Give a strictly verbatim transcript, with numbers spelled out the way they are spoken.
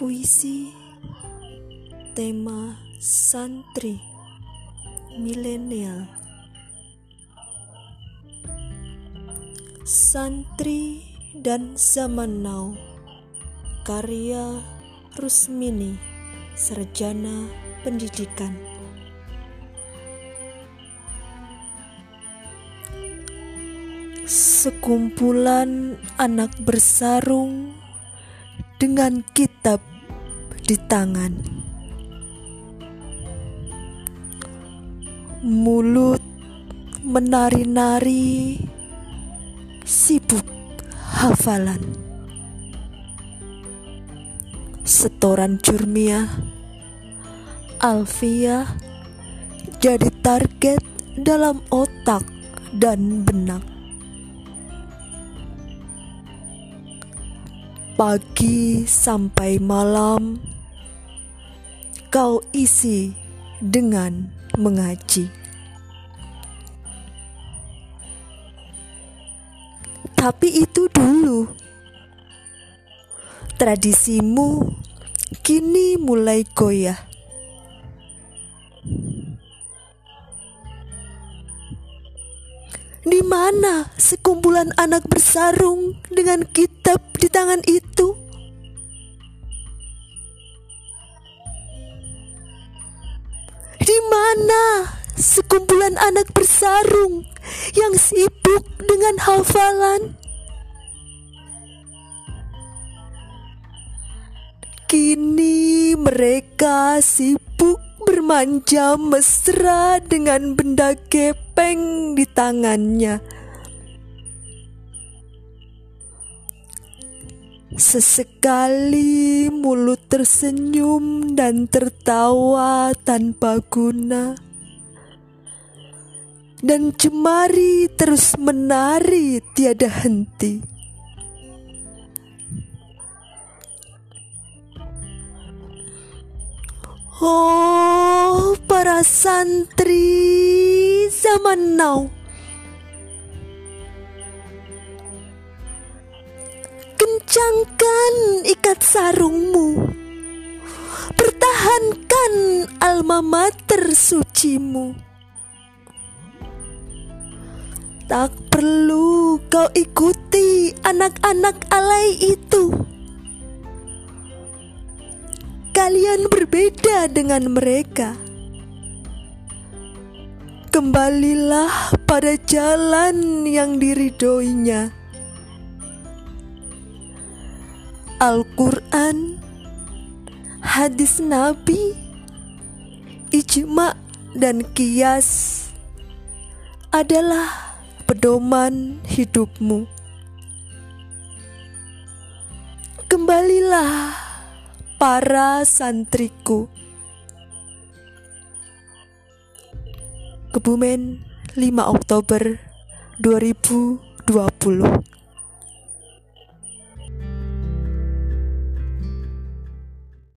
Puisi tema santri milenial. Santri dan Zaman Now, karya Rusmini, Sarjana Pendidikan. Sekumpulan anak bersarung dengan kitab di tangan, mulut menari-nari sibuk hafalan, setoran Jurniah, Alfiah jadi target dalam otak dan benak. Pagi sampai malam kau isi dengan mengaji. Tapi itu dulu. Tradisimu kini mulai goyah. Di mana sekumpulan anak bersarung dengan kitab di tangan itu? Di mana sekumpulan anak bersarung yang sibuk dengan hafalan? Kini mereka sibuk bermanja mesra dengan benda gepeng di tangannya. Sesekali mulut tersenyum dan tertawa tanpa guna, dan jemari terus menari tiada henti. Oh, para santri zaman now, kencangkan ikat sarungmu, pertahankan alma mater sucimu. Tak perlu kau ikuti anak-anak alay itu. Kalian berbeda dengan mereka. Kembalilah pada jalan yang diridoinya. Al-Quran, hadis Nabi, ijma dan qiyas adalah pedoman hidupmu. Kembalilah para santriku. Kebumen lima Oktober dua ribu dua puluh.